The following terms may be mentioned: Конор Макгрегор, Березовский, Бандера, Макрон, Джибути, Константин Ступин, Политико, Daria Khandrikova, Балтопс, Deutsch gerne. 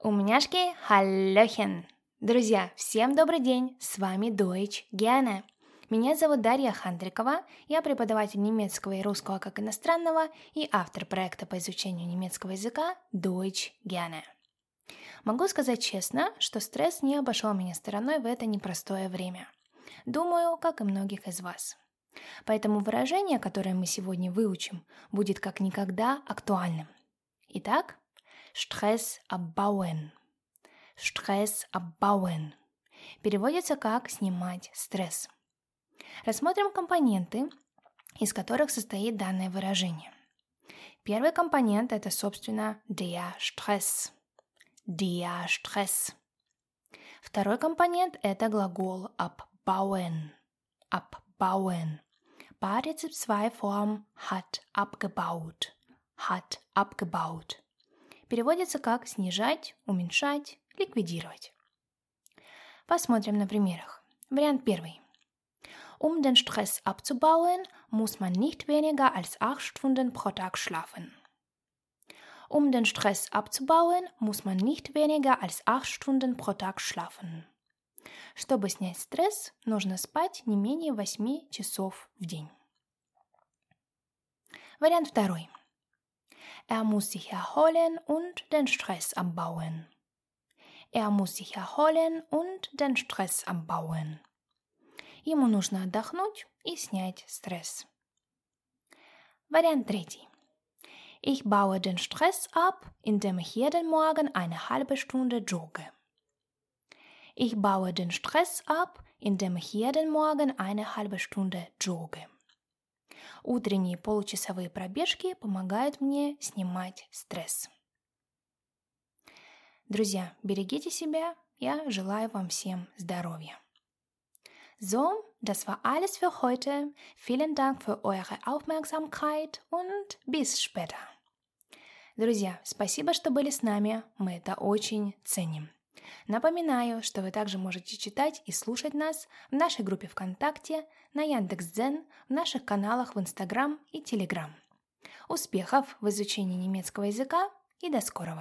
У мяшки Hallöchen. Друзья, всем добрый день, с вами Deutsch gerne. Меня зовут Дарья Хандрикова, я преподаватель немецкого и русского как иностранного и автор проекта по изучению немецкого языка Deutsch gerne. Могу сказать честно, что стресс не обошел меня стороной в это непростое время. Думаю, как и многих из вас. Поэтому выражение, которое мы сегодня выучим, будет как никогда актуальным. Итак, Stress abbauen. Stress abbauen. Переводится как «снимать стресс». Рассмотрим компоненты, из которых состоит данное выражение. Первый компонент – это, собственно, der Stress. Der Stress. Второй компонент – это глагол abbauen. Abbauen. Partizip-2-Form hat abgebaut. Hat abgebaut. Переводится как «снижать», «уменьшать», «ликвидировать». Посмотрим на примерах. Вариант первый. Um den Stress abzubauen, muss man nicht weniger als 8 Stunden pro Tag schlafen. Um den Stress abzubauen, muss man nicht weniger als 8 Stunden pro Tag schlafen. Чтобы снять стресс, нужно спать не менее 8 часов в день. Вариант второй. Er muss sich erholen und den Stress abbauen. Er muss sich erholen und den Stress abbauen. Ему нужно отдохнуть и снять стресс. Вариант третий. Ich baue den Stress ab, indem ich jeden Morgen eine halbe Stunde jogge. Ich baue den Stress ab, indem ich jeden Morgen eine halbe Stunde jogge. Утренние получасовые пробежки помогают мне снимать стресс. Друзья, берегите себя, я желаю вам всем здоровья. So, das war alles für heute. Vielen Dank für eure Aufmerksamkeit und bis später. Друзья, спасибо, что были с нами, мы это очень ценим. Напоминаю, что вы также можете читать и слушать нас в нашей группе ВКонтакте, на Яндекс.Дзен, в наших каналах в Инстаграм и Телеграм. Успехов в изучении немецкого языка и до скорого!